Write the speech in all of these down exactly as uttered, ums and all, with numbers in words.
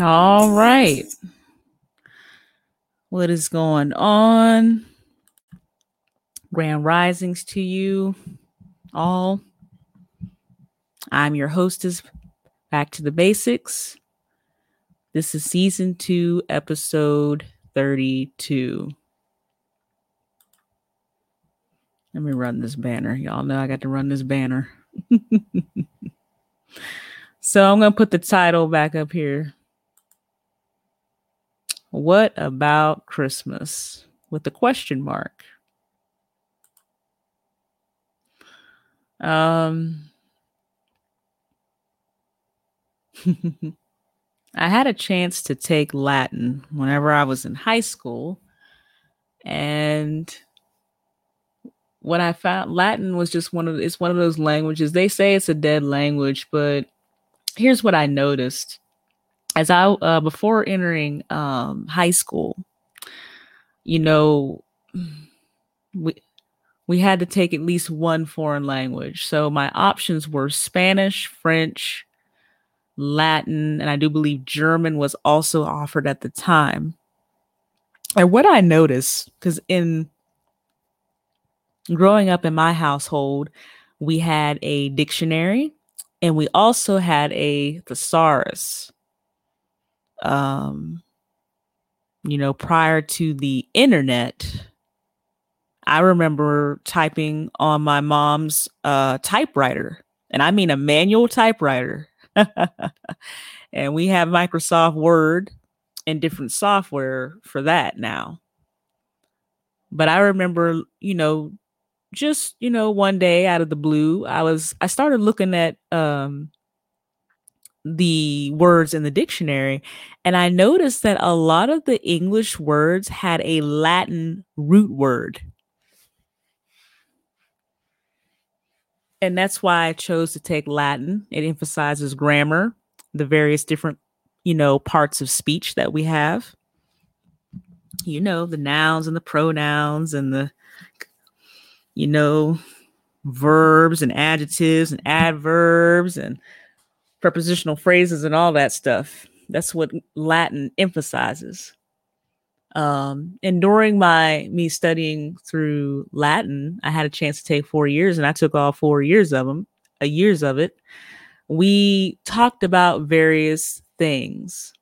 All right. What is going on? Grand risings to you all. I'm your hostess, Back to the Basics. This is season two, episode thirty-two. Let me run this banner. Y'all know I got to run this banner. So I'm going to put the title back up here. What about Christmas? With a question mark. Um, I had a chance to take Latin whenever I was in high school. And what I found, Latin was just one of, it's one of those languages. They say it's a dead language, but here's what I noticed. As I, uh, before entering um, high school, you know, we we had to take at least one foreign language. So my options were Spanish, French, Latin, and I do believe German was also offered at the time. And what I noticed, because in growing up in my household, we had a dictionary and we also had a thesaurus. Um, you know, prior to the internet, I remember typing on my mom's uh, typewriter, and I mean a manual typewriter. And we have Microsoft Word and different software for that now. But I remember, you know, just, you know, one day out of the blue, I was, I started looking at, um, the words in the dictionary, and I noticed that a lot of the English words had a Latin root word. And that's why I chose to take Latin. It emphasizes grammar, the various different, you know, parts of speech that we have. You know, the nouns and the pronouns and the, you know, verbs and adjectives and adverbs and prepositional phrases and all that stuff. That's what Latin emphasizes. Um, and during my me studying through Latin, I had a chance to take four years, and I took all four years of them, a years of it. We talked about various things.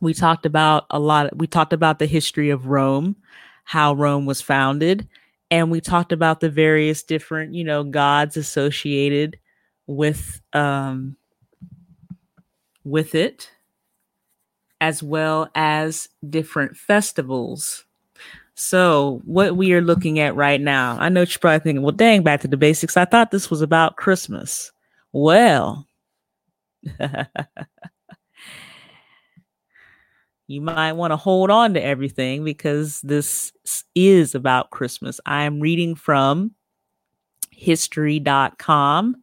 We talked about a lot. We talked about the history of Rome, how Rome was founded, and we talked about the various different, you know, gods associated with um with it, as well as different festivals. So what we are looking at right now, I know you're probably thinking, well, dang, Back to the Basics, I thought this was about Christmas. Well, you might want to hold on to everything, because this is about Christmas. I am reading from history dot com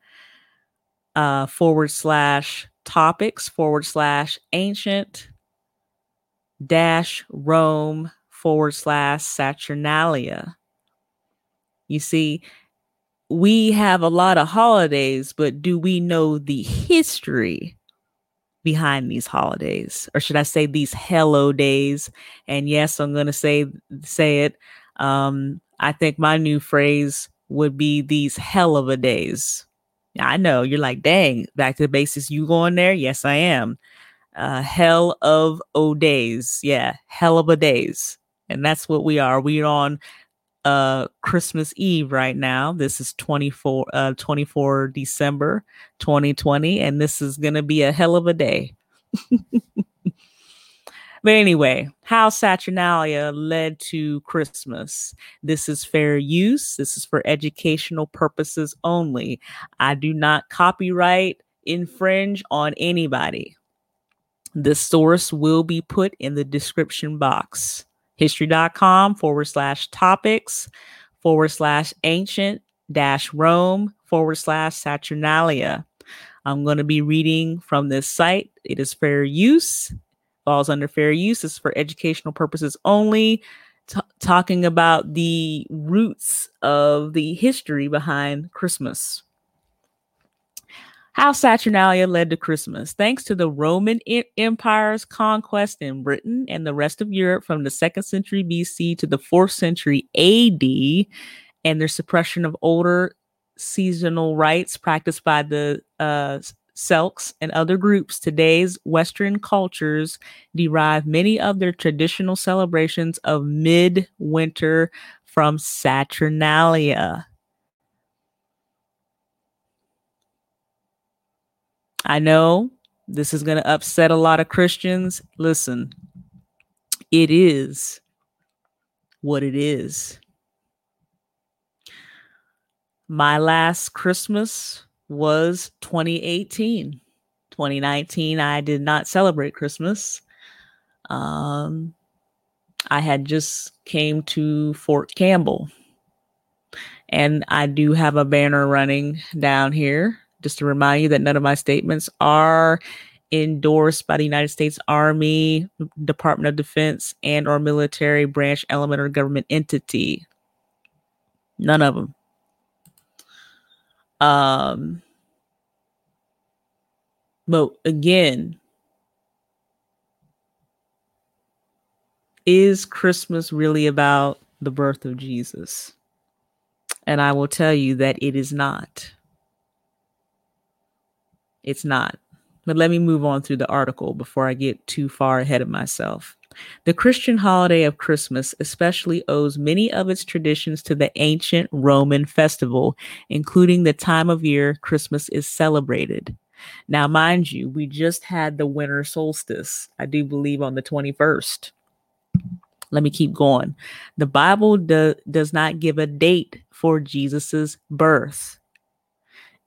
Uh, forward slash topics forward slash ancient dash Rome forward slash Saturnalia. You see, we have a lot of holidays, but do we know the history behind these holidays? Or should I say these hello days? And yes, I'm going to say say it. Um, I think my new phrase would be these hell of a days. I know you're like, dang, back to the basics. You going there? Yes, I am. Uh, hell of o days. Yeah. Hell of a days. And that's what we are. We're on uh, Christmas Eve right now. This is twenty-four, uh, twenty-four December, twenty twenty. And this is going to be a hell of a day. But anyway, how Saturnalia led to Christmas. This is fair use. This is for educational purposes only. I do not copyright infringe on anybody. The source will be put in the description box. History.com forward slash topics forward slash ancient dash Rome forward slash Saturnalia. I'm going to be reading from this site. It is fair use. Falls under fair use. It's for educational purposes only. T- talking about the roots of the history behind Christmas. How Saturnalia led to Christmas. Thanks to the Roman I- Empire's conquest in Britain and the rest of Europe from the second century B C to the fourth century A D, and their suppression of older seasonal rites practiced by the uh, Celts and other groups, today's Western cultures derive many of their traditional celebrations of midwinter from Saturnalia. I know this is going to upset a lot of Christians. Listen, it is what it is. My last Christmas was twenty eighteen. twenty nineteen, I did not celebrate Christmas. Um, I had just came to Fort Campbell. And I do have a banner running down here, just to remind you that none of my statements are endorsed by the United States Army, Department of Defense, and or military branch, element, or government entity. None of them. Um, but again, is Christmas really about the birth of Jesus? And I will tell you that it is not. It's not. But let me move on through the article before I get too far ahead of myself. The Christian holiday of Christmas especially owes many of its traditions to the ancient Roman festival, including the time of year Christmas is celebrated. Now, mind you, we just had the winter solstice, I do believe, on the twenty-first. Let me keep going. The Bible do- does not give a date for Jesus's birth.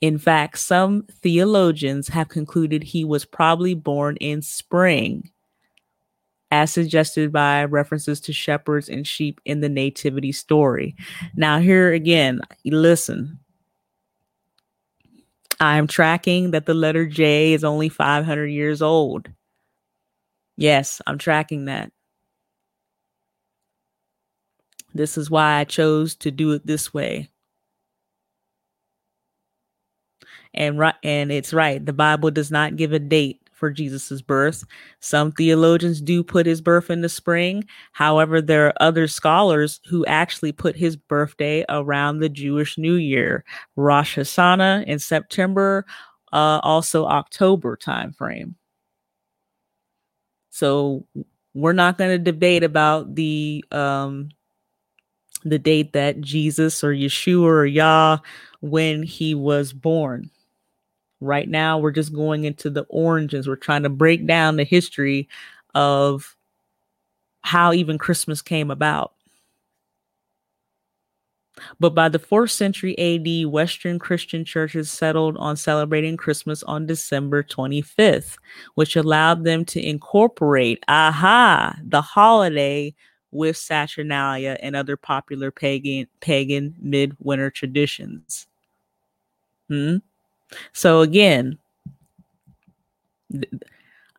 In fact, some theologians have concluded he was probably born in spring, as suggested by references to shepherds and sheep in the nativity story. Now, here again, listen, I'm tracking that the letter J is only five hundred years old. Yes, I'm tracking that. This is why I chose to do it this way. And right, and it's right. The Bible does not give a date for Jesus's birth. Some theologians do put his birth in the spring. However, there are other scholars who actually put his birthday around the Jewish New Year, Rosh Hashanah in September, uh, also October timeframe. So we're not going to debate about the um, the date that Jesus or Yeshua or Yah when he was born. Right now, we're just going into the origins. We're trying to break down the history of how even Christmas came about. But by the fourth century A D, Western Christian churches settled on celebrating Christmas on December twenty-fifth, which allowed them to incorporate, aha, the holiday with Saturnalia and other popular pagan, pagan midwinter traditions. Hmm? So again,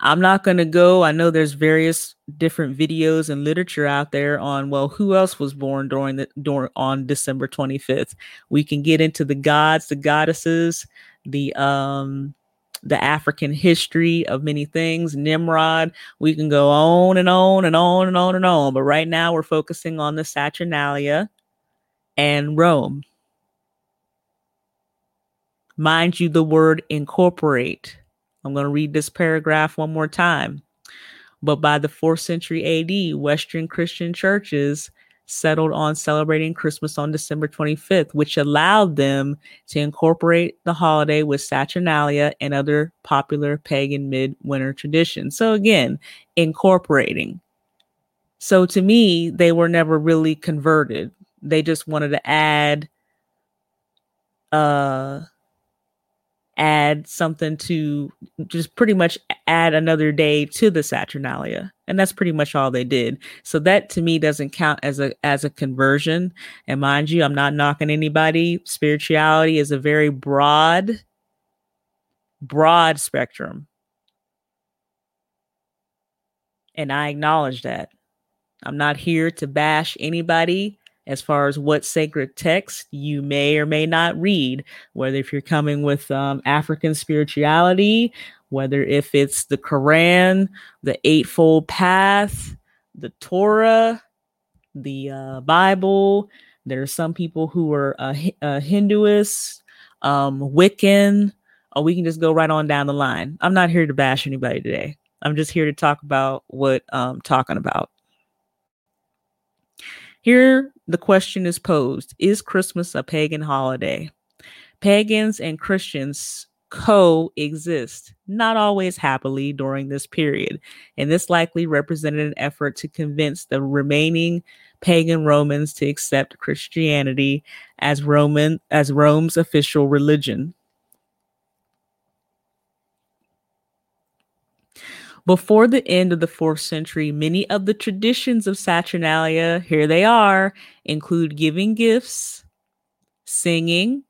I'm not going to go. I know there's various different videos and literature out there on, well, who else was born during the during on December twenty-fifth. We can get into the gods, the goddesses, the um, the African history of many things, Nimrod. We can go on and on and on and on and on. But right now we're focusing on the Saturnalia and Rome. Mind you, the word incorporate. I'm going to read this paragraph one more time. But by the fourth century A D, Western Christian churches settled on celebrating Christmas on December twenty-fifth, which allowed them to incorporate the holiday with Saturnalia and other popular pagan midwinter traditions. So again, incorporating. So to me, they were never really converted. They just wanted to add uh add something to just pretty much add another day to the Saturnalia. And that's pretty much all they did. So that to me doesn't count as a, as a conversion. And mind you, I'm not knocking anybody. Spirituality is a very broad, broad spectrum. And I acknowledge that. I'm not here to bash anybody as far as what sacred text you may or may not read, whether if you're coming with um, African spirituality, whether if it's the Quran, the Eightfold Path, the Torah, the uh, Bible. There are some people who are uh, uh, Hinduists, um, Wiccan, or we can just go right on down the line. I'm not here to bash anybody today. I'm just here to talk about what I'm talking about. Here, the question is posed, is Christmas a pagan holiday? Pagans and Christians coexist, not always happily, during this period, and this likely represented an effort to convince the remaining pagan Romans to accept Christianity as Roman, as Rome's official religion. Before the end of the fourth century, many of the traditions of Saturnalia, here they are, include giving gifts, singing,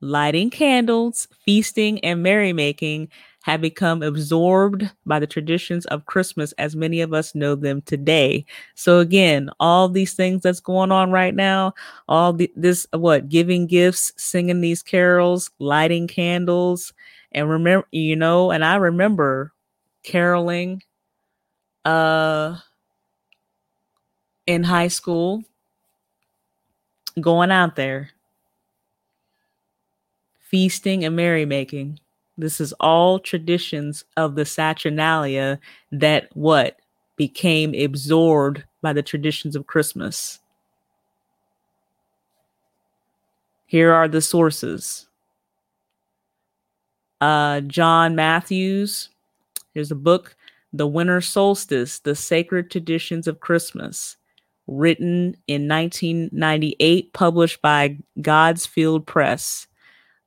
lighting candles, feasting, and merrymaking have become absorbed by the traditions of Christmas as many of us know them today. So again, all these things that's going on right now, all the, this, what, giving gifts, singing these carols, lighting candles, and remember, you know, and I remember caroling uh in high school, going out there, feasting and merrymaking. This is all traditions of the Saturnalia that what became absorbed by the traditions of Christmas. Here are the sources. uh John Matthews. There's a book, The Winter Solstice, The Sacred Traditions of Christmas, written in nineteen ninety-eight, published by Godsfield Press.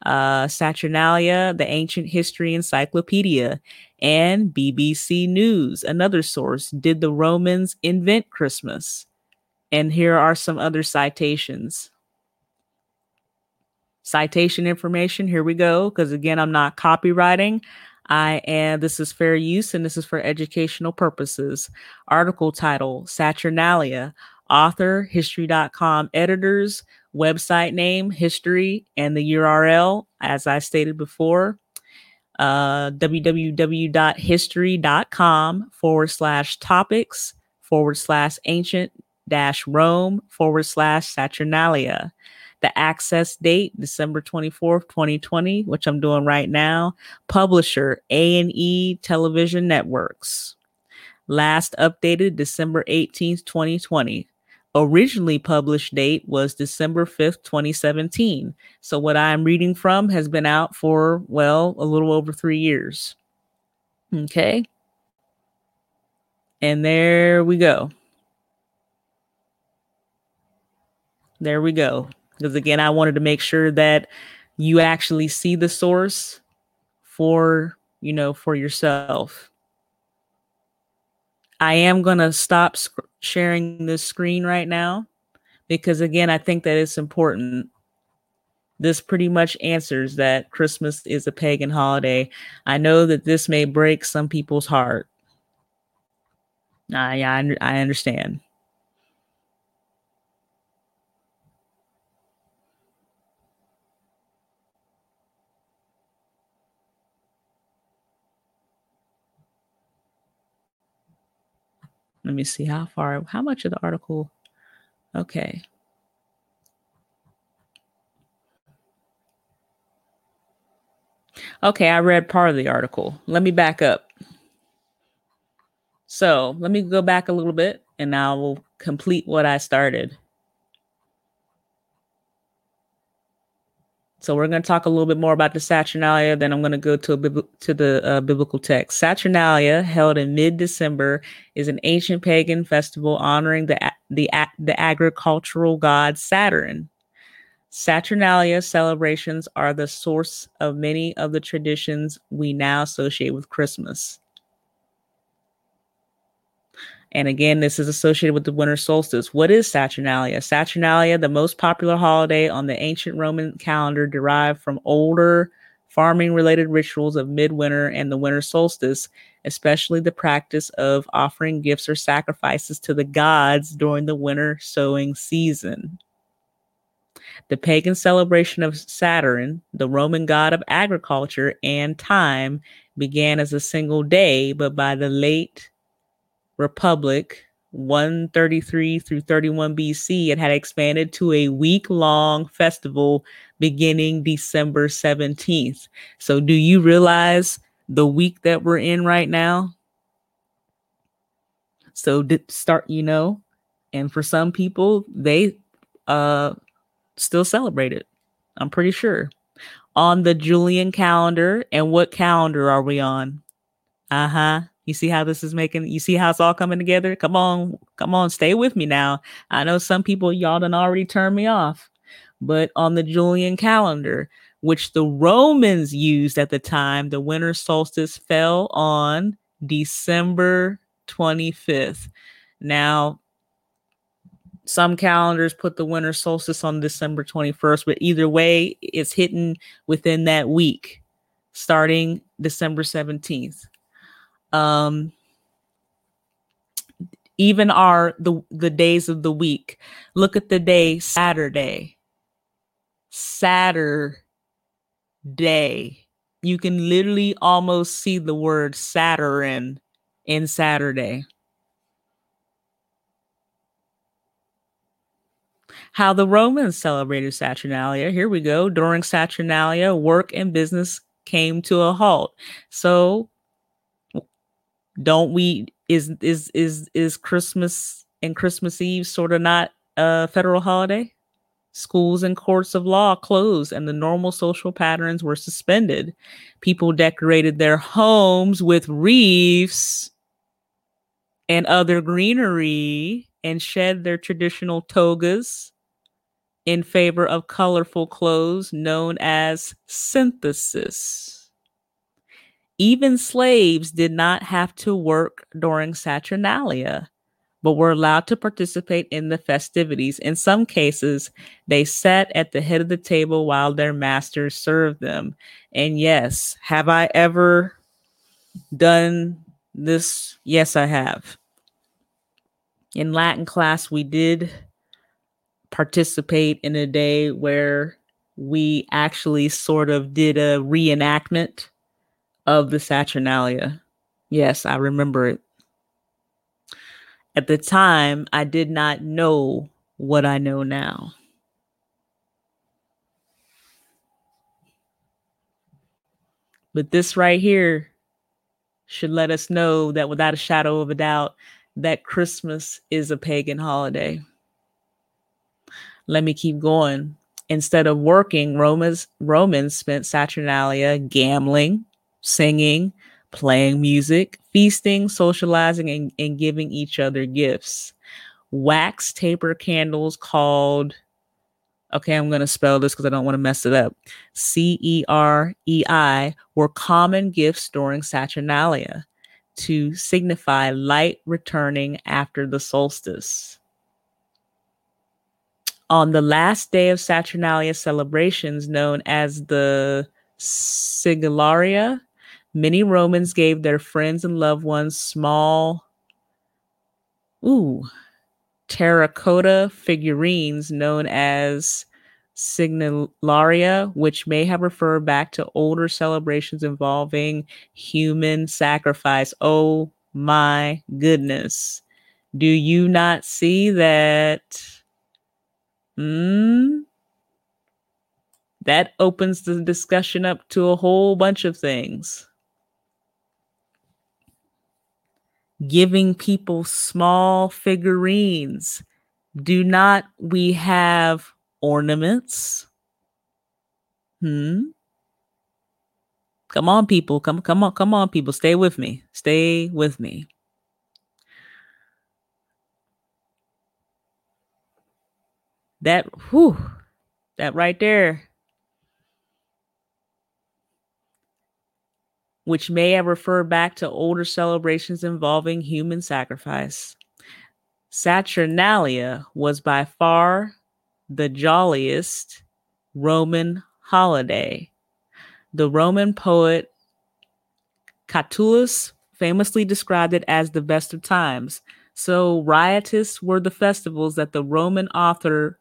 Uh, Saturnalia, The Ancient History Encyclopedia, and B B C News, another source, Did the Romans Invent Christmas? And here are some other citations. Citation information, here we go, because again, I'm not copywriting. I am, this is fair use, and this is for educational purposes. Article title, Saturnalia, author, history dot com editors, website name, history, and the U R L, as I stated before, uh, www.history.com forward slash topics forward slash ancient dash Rome forward slash Saturnalia. The access date, December twenty-fourth, twenty twenty, which I'm doing right now. Publisher, A and E Television Networks. Last updated December eighteenth, twenty twenty. Originally published date was December fifth, twenty seventeen. So what I'm reading from has been out for, well, a little over three years. Okay. And there we go. There we go. Because again, I wanted to make sure that you actually see the source for, you know, for yourself. I am going to stop sc- sharing this screen right now because, again, I think that it's important. this pretty much answers that Christmas is a pagan holiday. I know that this may break some people's heart. I, I, I understand. Let me see how far, how much of the article. Okay. Okay, I read part of the article. Let me back up. So let me go back a little bit and I will complete what I started. So we're going to talk a little bit more about the Saturnalia. Then I'm going to go to a bib- to the uh, biblical text. Saturnalia, held in mid-December, is an ancient pagan festival honoring the the the agricultural god Saturn. Saturnalia celebrations are the source of many of the traditions we now associate with Christmas. And again, this is associated with the winter solstice. What is Saturnalia? Saturnalia, the most popular holiday on the ancient Roman calendar, derived from older farming-related rituals of midwinter and the winter solstice, especially the practice of offering gifts or sacrifices to the gods during the winter sowing season. The pagan celebration of Saturn, the Roman god of agriculture and time, began as a single day, but by the late Republic, one thirty-three through thirty-one B C, it had expanded to a week-long festival beginning December seventeenth. So do you realize the week that we're in right now? So did start, you know, and for some people, they uh, still celebrate it, I'm pretty sure, on the Julian calendar. And what calendar are we on? Uh-huh. You see how this is making, you see how it's all coming together? Come on, come on, stay with me now. I know some people, y'all done already turned me off, but on the Julian calendar, which the Romans used at the time, the winter solstice fell on December twenty-fifth. Now, some calendars put the winter solstice on December twenty-first, but either way, it's hitting within that week, starting December seventeenth. Um, even our, the, the days of the week, look at the day Saturday, Saturday. You can literally almost see the word Saturn in Saturday. How the Romans celebrated Saturnalia. Here we go. During Saturnalia, work and business came to a halt. So Don't we is is is is Christmas and Christmas Eve sort of not a federal holiday? Schools and courts of law closed and the normal social patterns were suspended. People decorated their homes with wreaths and other greenery and shed their traditional togas in favor of colorful clothes known as synthesis. Even slaves did not have to work during Saturnalia, but were allowed to participate in the festivities. In some cases, they sat at the head of the table while their masters served them. And yes, have I ever done this? Yes, I have. In Latin class, we did participate in a day where we actually sort of did a reenactment of the Saturnalia. Yes, I remember it. At the time, I did not know what I know now. But this right here should let us know that without a shadow of a doubt, that Christmas is a pagan holiday. Let me keep going. Instead of working, Romans, Romans spent Saturnalia gambling, singing, playing music, feasting, socializing, and, and giving each other gifts. Wax taper candles called, okay, I'm going to spell this because I don't want to mess it up, C E R E I, were common gifts during Saturnalia to signify light returning after the solstice. on the last day of Saturnalia celebrations known as the Sigillaria, many Romans gave their friends and loved ones small ooh, terracotta figurines known as Sigillaria, which may have referred back to older celebrations involving human sacrifice. Oh my goodness. Do you not see that? Mm? That opens the discussion up to a whole bunch of things. Giving people small figurines. Do not we have ornaments? Hmm. Come on, people. Come, come on, come on, people. Stay with me. Stay with me. That, whew, that right there, which may have referred back to older celebrations involving human sacrifice. Saturnalia was by far the jolliest Roman holiday. The Roman poet Catullus famously described it as the best of times. So riotous were the festivals that the Roman author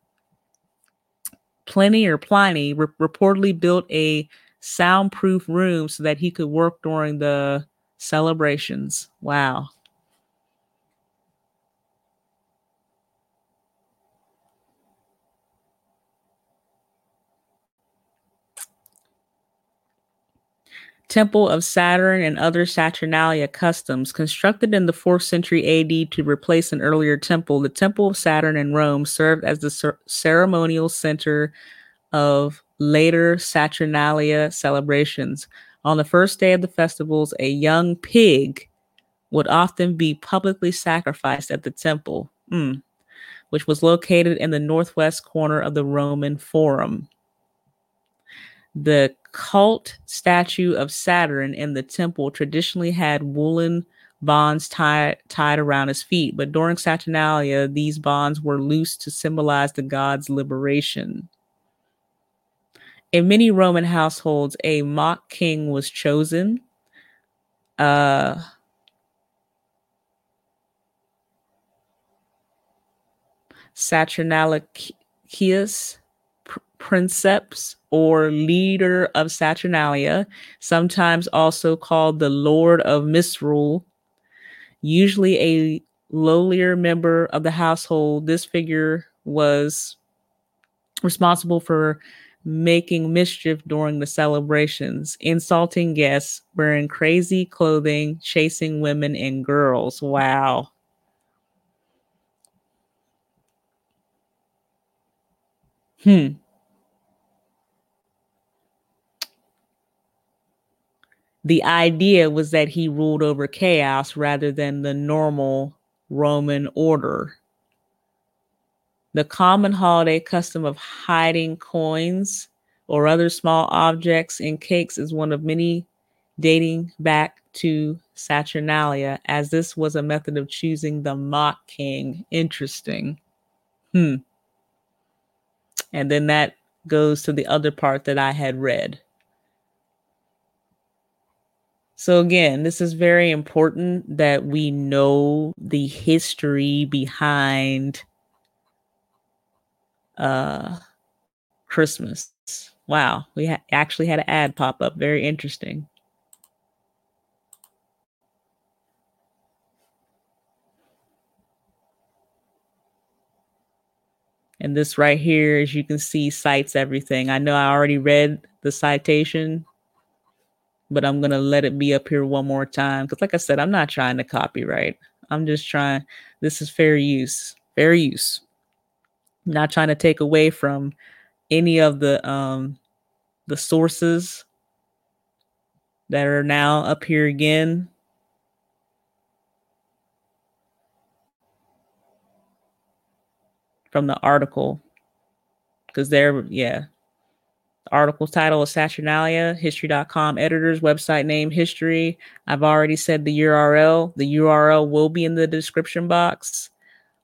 Pliny or Pliny re- reportedly built a soundproof room so that he could work during the celebrations. Wow. Temple of Saturn and other Saturnalia customs. Constructed in the fourth century A D to replace an earlier temple, the Temple of Saturn in Rome served as the cer- ceremonial center of later Saturnalia celebrations. On the first day of the festivals, a young pig would often be publicly sacrificed at the temple, mm, which was located in the northwest corner of the Roman Forum. The cult statue of Saturn in the temple traditionally had woolen bonds tied tied around his feet, but during Saturnalia, these bonds were loosed to symbolize the god's liberation. In many Roman households, a mock king was chosen. Uh, Saturnalicius princeps, or leader of Saturnalia, sometimes also called the Lord of Misrule, usually a lowlier member of the household. This figure was responsible for making mischief during the celebrations, insulting guests, wearing crazy clothing, chasing women and girls. Wow. Hmm. The idea was that he ruled over chaos rather than the normal Roman order. The common holiday custom of hiding coins or other small objects in cakes is one of many dating back to Saturnalia, as this was a method of choosing the mock king. Interesting. Hmm. And then that goes to the other part that I had read. So again, this is very important that we know the history behind uh, Christmas. Wow, we ha- actually had an ad pop up. Very interesting. And this right here, as you can see, cites everything. I know I already read the citation, but I'm going to let it be up here one more time. Because like I said, I'm not trying to copyright. I'm just trying. This is fair use. Fair use. I'm not trying to take away from any of the um, the sources that are now up here again. From the article. Because they're, yeah. Article title is Saturnalia, history dot com editors, website name, history. I've already said the U R L. The U R L will be in the description box.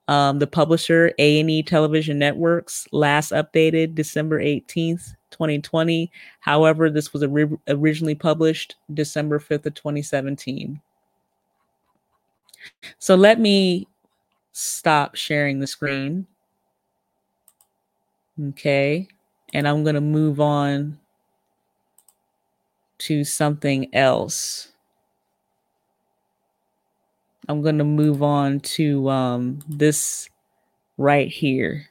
Um, the publisher, A and E Television Networks, last updated December eighteenth, twenty twenty. However, this was ori- originally published December fifth of twenty seventeen. So let me stop sharing the screen. Okay. And I'm going to move on to something else. I'm going to move on to um, this right here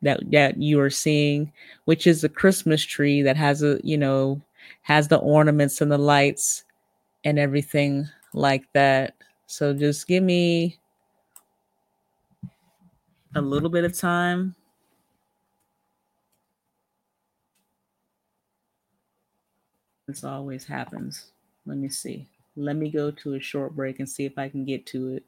that, that you are seeing, which is the Christmas tree that has a, you know, has the ornaments and the lights and everything like that. So just give me a little bit of time. This always happens. Let me see. Let me go to a short break and see if I can get to it.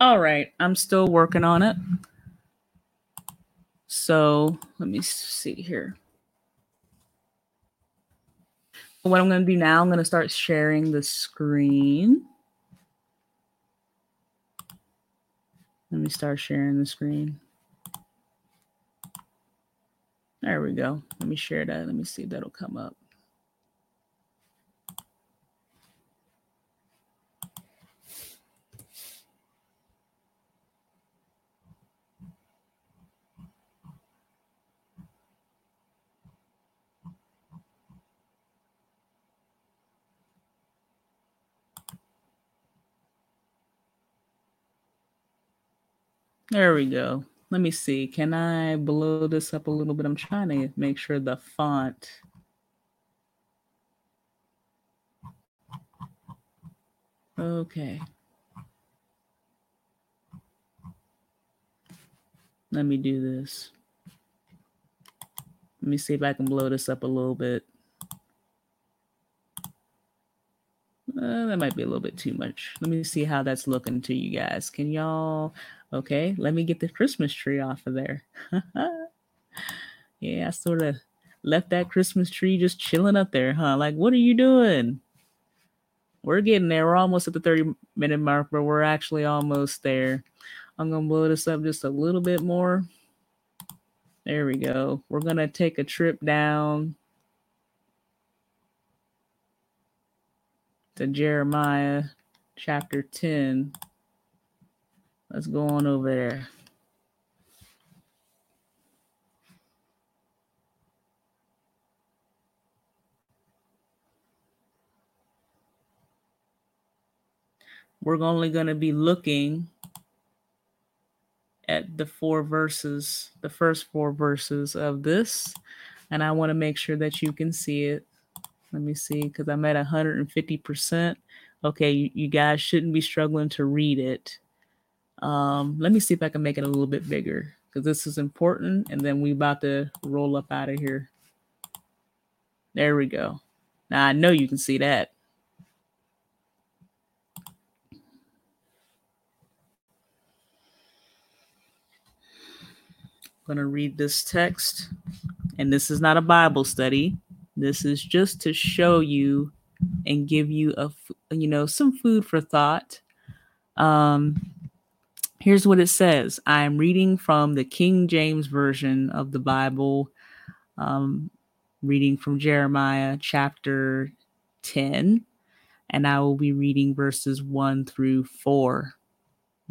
All right, I'm still working on it. So let me see here. What I'm going to do now, I'm going to start sharing the screen. Let me start sharing the screen. There we go. Let me share that. Let me see if that'll come up. There we go. Let me see. Can I blow this up a little bit? I'm trying to make sure the font. Okay. Let me do this. Let me see if I can blow this up a little bit. Uh, that might be a little bit too much. Let me see how that's looking to you guys. Can y'all... Okay, let me get the Christmas tree off of there. Yeah, I sort of left that Christmas tree just chilling up there, huh? Like, what are you doing? We're getting there. We're almost at the thirty-minute mark, but we're actually almost there. I'm going to blow this up just a little bit more. There we go. We're going to take a trip down to Jeremiah chapter ten. Let's go on over there. We're only going to be looking at the four verses, the first four verses of this. And I want to make sure that you can see it. Let me see, because I'm at one hundred fifty percent. Okay, you, you guys shouldn't be struggling to read it. Um, let me see if I can make it a little bit bigger because this is important. And then we about to roll up out of here. There we go. Now I know you can see that. I'm going to read this text, and this is not a Bible study. This is just to show you and give you a, you know, some food for thought. Um, Here's what it says. I am reading from the King James Version of the Bible, um, reading from Jeremiah chapter ten, and I will be reading verses one through four.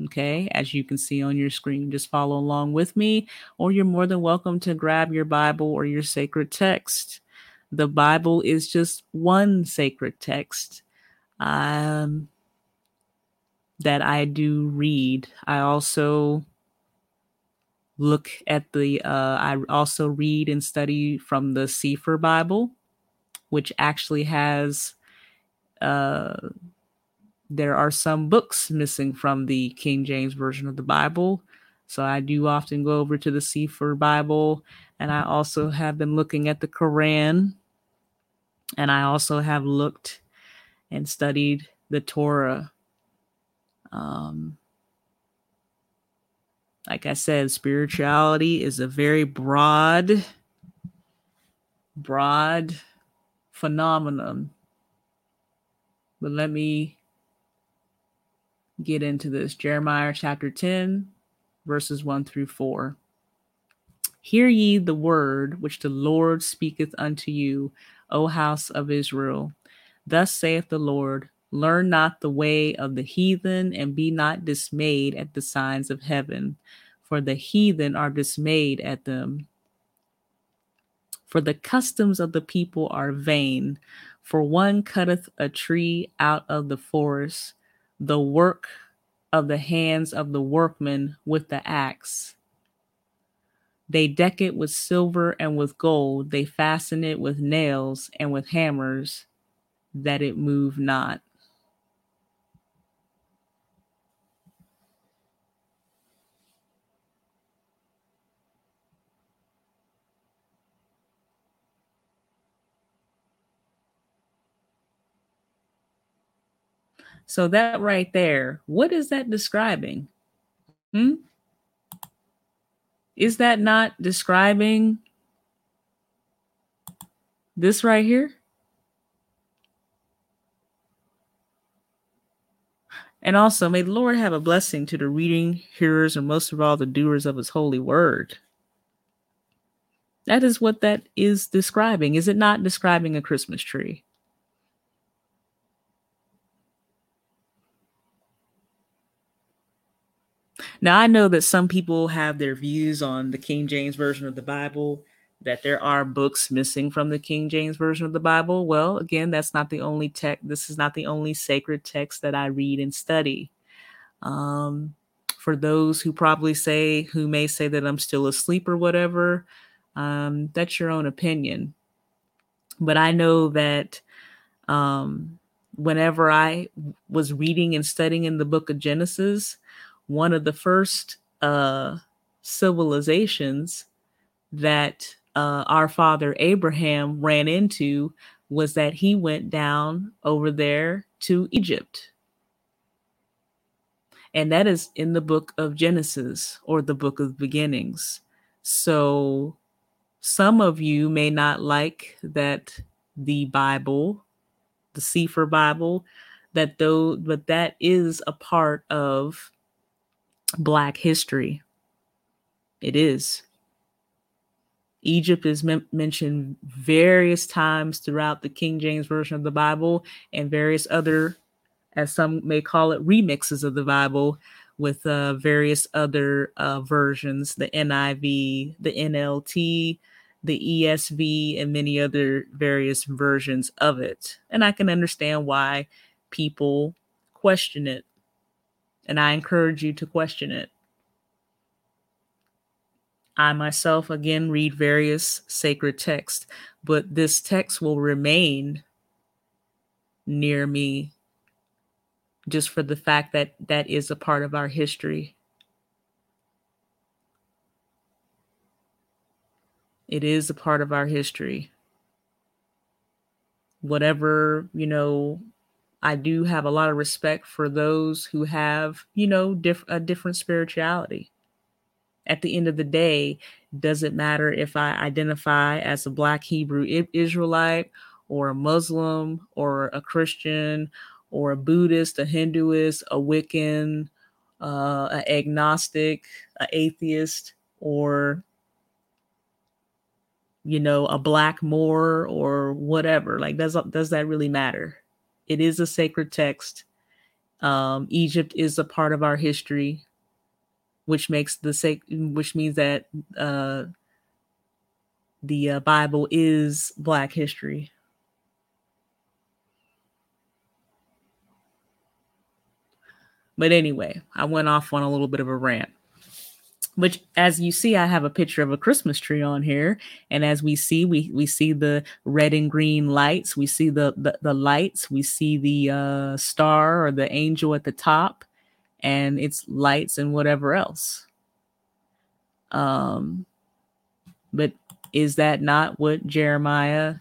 Okay, as you can see on your screen, just follow along with me, or you're more than welcome to grab your Bible or your sacred text. The Bible is just one sacred text. Um. that I do read. I also look at the, uh, I also read and study from the Sefer Bible, which actually has uh, there are some books missing from the King James Version of the Bible. So I do often go over to the Sefer Bible, and I also have been looking at the Quran, and I also have looked and studied the Torah. Um, like I said, spirituality is a very broad, broad phenomenon. But let me get into this. Jeremiah chapter ten, verses one through four. Hear ye the word which the Lord speaketh unto you, O house of Israel. Thus saith the Lord, learn not the way of the heathen, and be not dismayed at the signs of heaven, for the heathen are dismayed at them. For the customs of the people are vain, for one cutteth a tree out of the forest, the work of the hands of the workman with the axe. They deck it with silver and with gold, they fasten it with nails and with hammers, that it move not. So that right there, what is that describing? Hmm? Is that not describing this right here? And also, may the Lord have a blessing to the reading, hearers, and most of all, the doers of his holy word. That is what that is describing. Is it not describing a Christmas tree? Now, I know that some people have their views on the King James Version of the Bible, that there are books missing from the King James Version of the Bible. Well, again, that's not the only text. This is not the only sacred text that I read and study. Um, for those who probably say, who may say that I'm still asleep or whatever, um, that's your own opinion. But I know that um, whenever I was reading and studying in the book of Genesis, one of the first uh, civilizations that uh, our father Abraham ran into was that he went down over there to Egypt. And that is in the book of Genesis, or the book of beginnings. So some of you may not like that the Bible, the Sefer Bible, that though, but that is a part of Black history. It is. Egypt is men- mentioned various times throughout the King James Version of the Bible and various other, as some may call it, remixes of the Bible with uh, various other uh, versions, the N I V, the N L T, the E S V, and many other various versions of it. And I can understand why people question it. And I encourage you to question it. I myself, again, read various sacred texts, but this text will remain near me just for the fact that that is a part of our history. It is a part of our history. Whatever, you know, I do have a lot of respect for those who have, you know, diff- a different spirituality. At the end of the day, doesn't matter if I identify as a Black Hebrew I- Israelite or a Muslim or a Christian or a Buddhist, a Hinduist, a Wiccan, uh, an agnostic, an atheist, or, you know, a Black Moor or whatever. Like, does, does that really matter? It is a sacred text. Um, Egypt is a part of our history, which makes the sac- which means that uh, the uh, Bible is Black history. But anyway, I went off on a little bit of a rant. which, as you see, I have a picture of a Christmas tree on here. And as we see, we, we see the red and green lights. We see the, the, the lights. We see the uh, star or the angel at the top and its lights and whatever else. Um, but is that not what Jeremiah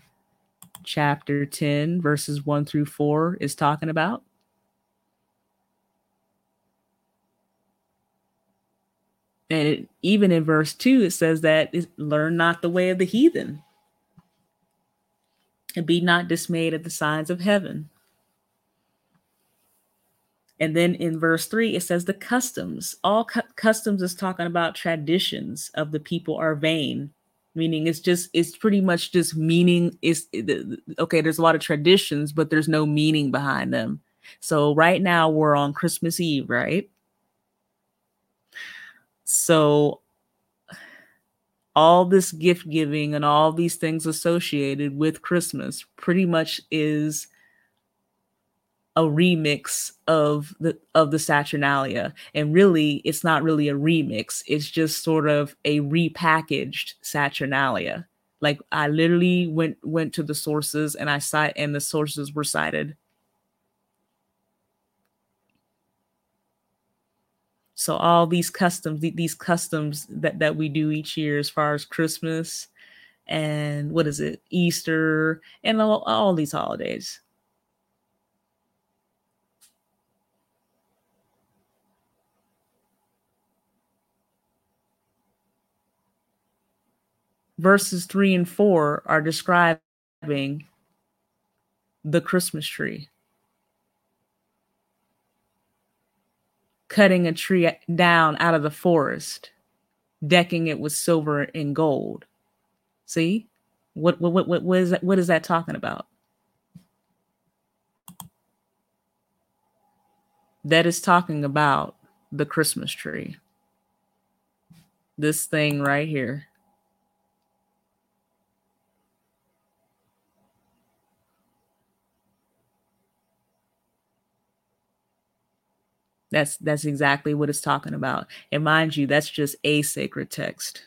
chapter ten, verses one through four is talking about? And it, even in verse two, it says that learn not the way of the heathen and be not dismayed at the signs of heaven. And then in verse three, it says the customs. All cu- customs is talking about traditions of the people are vain, meaning it's just it's pretty much just meaning is OK, there's a lot of traditions, but there's no meaning behind them. So right now we're on Christmas Eve, right? So all this gift giving and all these things associated with Christmas pretty much is a remix of the of the Saturnalia. And really, it's not really a remix. It's just sort of a repackaged Saturnalia. Like I literally went went to the sources and I cite and the sources were cited. So all these customs, these customs that, that we do each year as far as Christmas and what is it, Easter and all, all these holidays. Verses three and four are describing the Christmas tree. Cutting a tree down out of the forest, decking it with silver and gold. See, what what what what is that, what is that talking about? That is talking about the Christmas tree. This thing right here. That's that's exactly what it's talking about. And mind you, that's just a sacred text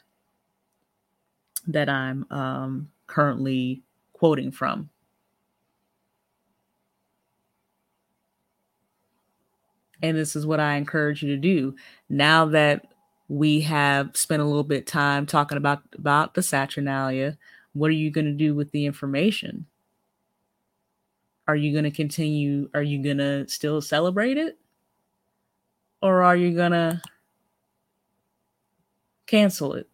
that I'm um, currently quoting from. And this is what I encourage you to do. Now that we have spent a little bit of time talking about, about the Saturnalia, what are you going to do with the information? Are you going to continue? Are you going to still celebrate it? Or are you going to cancel it?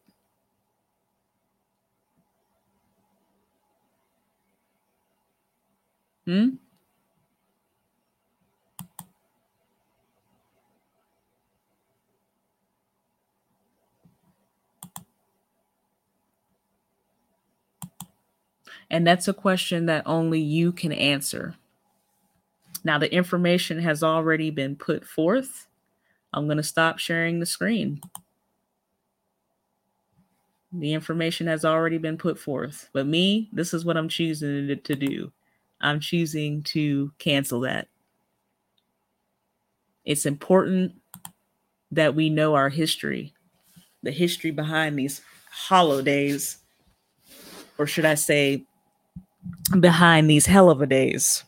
Hmm? And that's a question that only you can answer. Now, the information has already been put forth. I'm going to stop sharing the screen. The information has already been put forth. But me, this is what I'm choosing to do. I'm choosing to cancel that. It's important that we know our history, the history behind these holidays, or should I say, behind these hell of a days.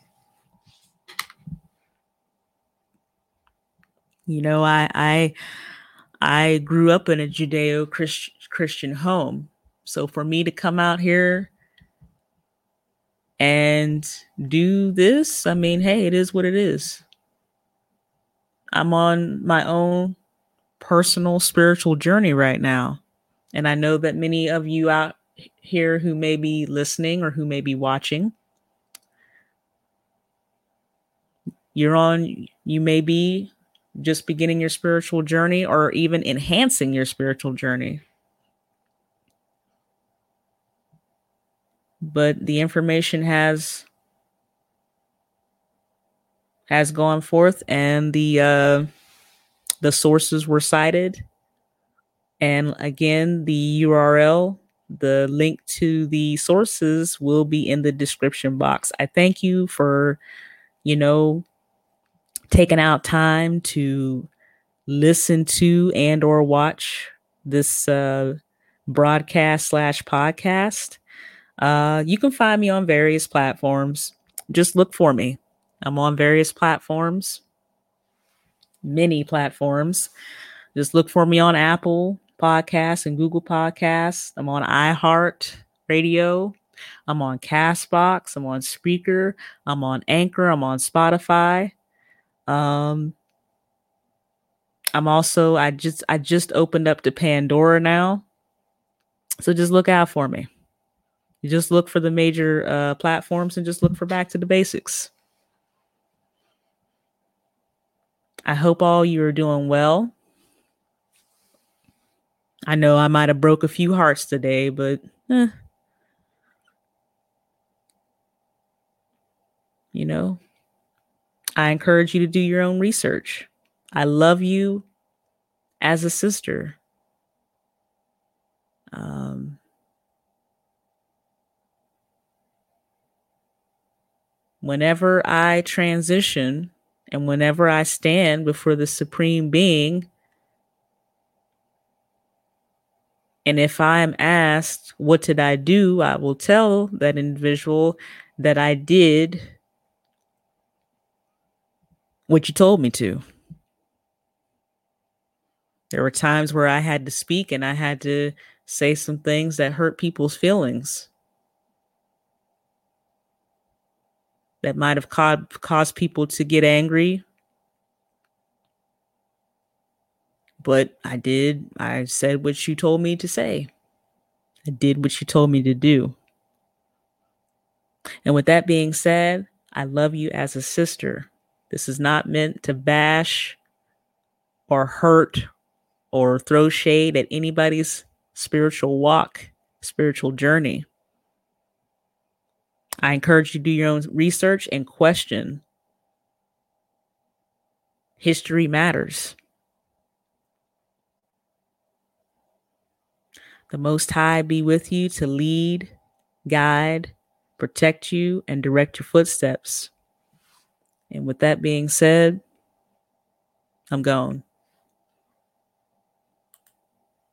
You know, I I I grew up in a Judeo-Christian home. So for me to come out here and do this, I mean, hey, it is what it is. I'm on my own personal spiritual journey right now. And I know that many of you out here who may be listening or who may be watching, you're on, you may be just beginning your spiritual journey or even enhancing your spiritual journey. But the information has has gone forth and the uh, the sources were cited. And again, the U R L, the link to the sources will be in the description box. I thank you for, you know, taking out time to listen to and or watch this uh, broadcast slash podcast. Uh, you can find me on various platforms. Just look for me. I'm on various platforms, many platforms. Just look for me on Apple Podcasts and Google Podcasts. I'm on iHeart Radio. I'm on Castbox. I'm on Spreaker. I'm on Anchor. I'm on Spotify. Um, I'm also, I just, I just opened up to Pandora now. So just look out for me. You just look for the major uh, platforms and just look for Back to the Basics. I hope all you are doing well. I know I might have broke a few hearts today, but eh. You know, I encourage you to do your own research. I love you as a sister. Um, whenever I transition and whenever I stand before the Supreme Being, and if I am asked, what did I do? I will tell that individual that I did what you told me to. There were times where I had to speak and I had to say some things that hurt people's feelings, that might have ca- caused people to get angry. But I did, I said what you told me to say. I did what you told me to do. And with that being said, I love you as a sister. This is not meant to bash or hurt or throw shade at anybody's spiritual walk, spiritual journey. I encourage you to do your own research and question. History matters. The Most High be with you to lead, guide, protect you, and direct your footsteps. And with that being said, I'm gone.